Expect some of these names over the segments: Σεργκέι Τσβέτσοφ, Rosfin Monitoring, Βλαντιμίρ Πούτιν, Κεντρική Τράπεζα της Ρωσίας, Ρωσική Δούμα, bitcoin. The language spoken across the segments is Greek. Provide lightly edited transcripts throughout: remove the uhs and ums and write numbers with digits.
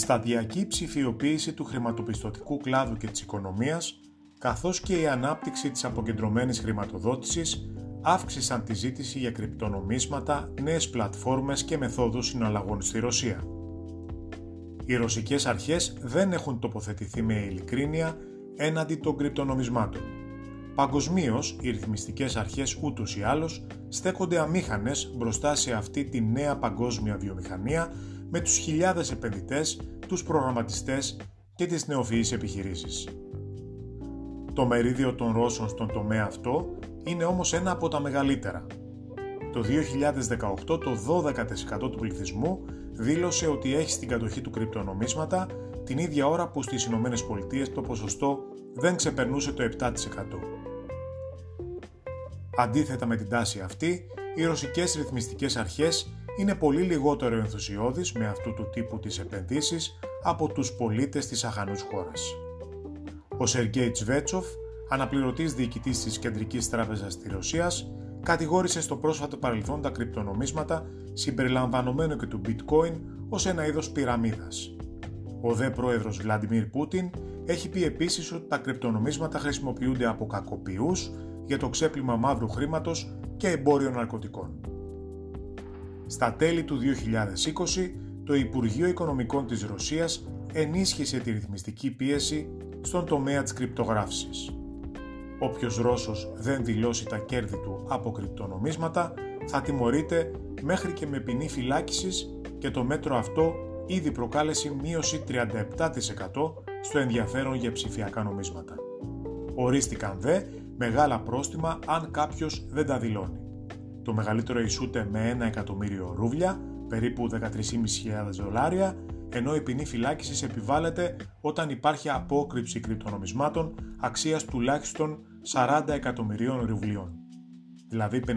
σταδιακή ψηφιοποίηση του χρηματοπιστωτικού κλάδου και της οικονομίας, καθώς και η ανάπτυξη της αποκεντρωμένης χρηματοδότησης αύξησαν τη ζήτηση για κρυπτονομίσματα, νέες πλατφόρμες και μεθόδους συναλλαγών στη Ρωσία. Οι ρωσικές αρχές δεν έχουν τοποθετηθεί με ειλικρίνεια έναντι των κρυπτονομισμάτων. Παγκοσμίως, οι ρυθμιστικές αρχές ούτως ή άλλως στέκονται αμήχανες μπροστά σε αυτή τη νέα παγκόσμια βιομηχανία με τους χιλιάδες επενδυτές, τους προγραμματιστές και τις νεοφυείς επιχειρήσεις. Το μερίδιο των Ρώσων στον τομέα αυτό είναι όμως ένα από τα μεγαλύτερα. Το 2018 το 12% του πληθυσμού δήλωσε ότι έχει στην κατοχή του κρυπτονομίσματα, την ίδια ώρα που στις ΗΠΑ το ποσοστό δεν ξεπερνούσε το 7%. Αντίθετα με την τάση αυτή, οι ρωσικές ρυθμιστικές αρχές είναι πολύ λιγότερο ενθουσιώδεις με αυτού του τύπου τις επενδύσεις από τους πολίτες της αχανούς χώρας. Ο Σεργκέι Τσβέτσοφ, αναπληρωτής διοικητής της Κεντρικής Τράπεζας της Ρωσίας, κατηγόρησε στο πρόσφατο παρελθόν τα κρυπτονομίσματα, συμπεριλαμβανομένου και του bitcoin, ως ένα είδος πυραμίδας. Ο δε πρόεδρος Βλαντιμίρ Πούτιν έχει πει επίσης ότι τα κρυπτονομίσματα χρησιμοποιούνται από κακοποιούς για το ξέπλυμα μαύρου χρήματος και εμπόριο ναρκωτικών. Στα τέλη του 2020, το Υπουργείο Οικονομικών της Ρωσίας ενίσχυσε τη ρυθμιστική πίεση στον τομέα της κρυπτογράφησης. Όποιος Ρώσος δεν δηλώσει τα κέρδη του από κρυπτονομίσματα θα τιμωρείται μέχρι και με ποινή φυλάκισης και το μέτρο αυτό ήδη προκάλεσε μείωση 37% στο ενδιαφέρον για ψηφιακά νομίσματα. Ορίστηκαν δε μεγάλα πρόστιμα αν κάποιος δεν τα δηλώνει. Το μεγαλύτερο ισούται με 1 εκατομμύριο ρούβλια, περίπου $13.500, ενώ η ποινή φυλάκισης επιβάλλεται όταν υπάρχει απόκρυψη κρυπτονομισμάτων αξίας τουλάχιστον 40 εκατομμυρίων ρουβλιών, δηλαδή $54.000.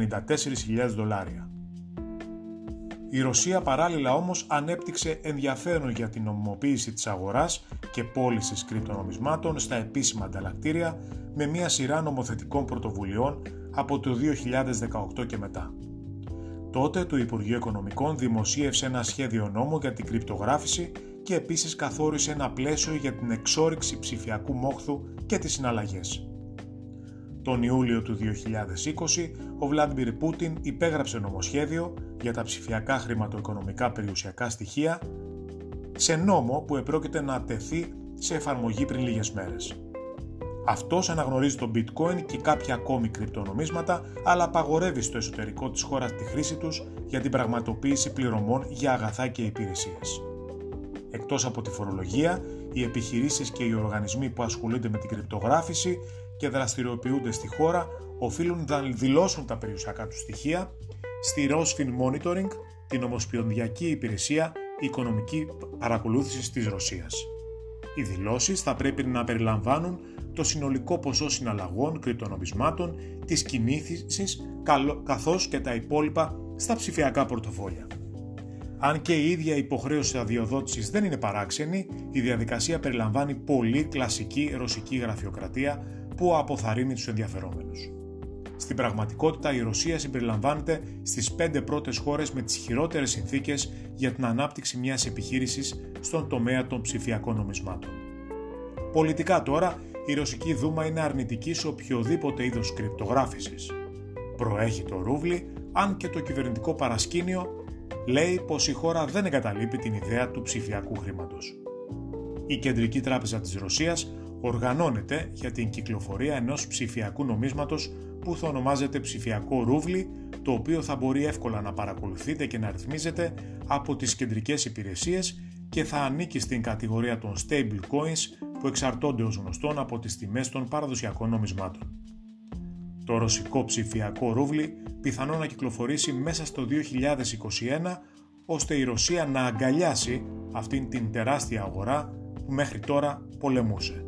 Η Ρωσία παράλληλα όμως ανέπτυξε ενδιαφέρον για την νομιμοποίηση της αγοράς και πώλησης κρυπτονομισμάτων στα επίσημα ανταλλακτήρια με μια σειρά νομοθετικών πρωτοβουλειών από το 2018 και μετά. Τότε το Υπουργείο Οικονομικών δημοσίευσε ένα σχέδιο νόμου για την κρυπτογράφηση και επίσης καθόρισε ένα πλαίσιο για την εξόρυξη ψηφιακού μόχθου και τις συναλλαγές. Τον Ιούλιο του 2020, ο Βλάντιμιρ Πούτιν υπέγραψε νομοσχέδιο για τα ψηφιακά χρηματοοικονομικά περιουσιακά στοιχεία σε νόμο που επρόκειται να τεθεί σε εφαρμογή πριν λίγες μέρες. Αυτός αναγνωρίζει το bitcoin και κάποια ακόμη κρυπτονομίσματα, αλλά απαγορεύει στο εσωτερικό της χώρας τη χρήση τους για την πραγματοποίηση πληρωμών για αγαθά και υπηρεσίες. Εκτός από τη φορολογία, οι επιχειρήσεις και οι οργανισμοί που ασχολούνται με την κρυπτογράφηση και δραστηριοποιούνται στη χώρα οφείλουν να δηλώσουν τα περιουσιακά τους στοιχεία στη Rosfin Monitoring, την Ομοσπονδιακή Υπηρεσία Οικονομική Παρακολούθησης της Ρωσίας. Οι δηλώσεις θα πρέπει να περιλαμβάνουν το συνολικό ποσό συναλλαγών κρυπτονομισμάτων, τις κινήσεις καθώς και τα υπόλοιπα στα ψηφιακά πορτοφόλια. Αν και η ίδια υποχρέωση αδειοδότησης δεν είναι παράξενη, η διαδικασία περιλαμβάνει πολύ κλασική ρωσική γραφειοκρατία που αποθαρρύνει τους ενδιαφερόμενους. Στην πραγματικότητα, η Ρωσία συμπεριλαμβάνεται στις 5 πρώτες χώρες με τις χειρότερες συνθήκες για την ανάπτυξη μιας επιχείρησης στον τομέα των ψηφιακών νομισμάτων. Πολιτικά τώρα, η Ρωσική Δούμα είναι αρνητική σε οποιοδήποτε είδος κρυπτογράφησης. Προέχει το ρούβλι, αν και το κυβερνητικό παρασκήνιο λέει πως η χώρα δεν εγκαταλείπει την ιδέα του ψηφιακού χρήματος. Η Κεντρική Τράπεζα της Ρωσίας οργανώνεται για την κυκλοφορία ενός ψηφιακού νομίσματος που θα ονομάζεται ψηφιακό ρούβλι, το οποίο θα μπορεί εύκολα να παρακολουθείται και να ρυθμίζεται από τις κεντρικές υπηρεσίες και θα ανήκει στην κατηγορία των stable coins που εξαρτώνται ως γνωστόν από τις τιμές των παραδοσιακών νομισμάτων. Το ρωσικό ψηφιακό ρούβλι πιθανόν να κυκλοφορήσει μέσα στο 2021, ώστε η Ρωσία να αγκαλιάσει αυτήν την τεράστια αγορά που μέχρι τώρα πολεμούσε.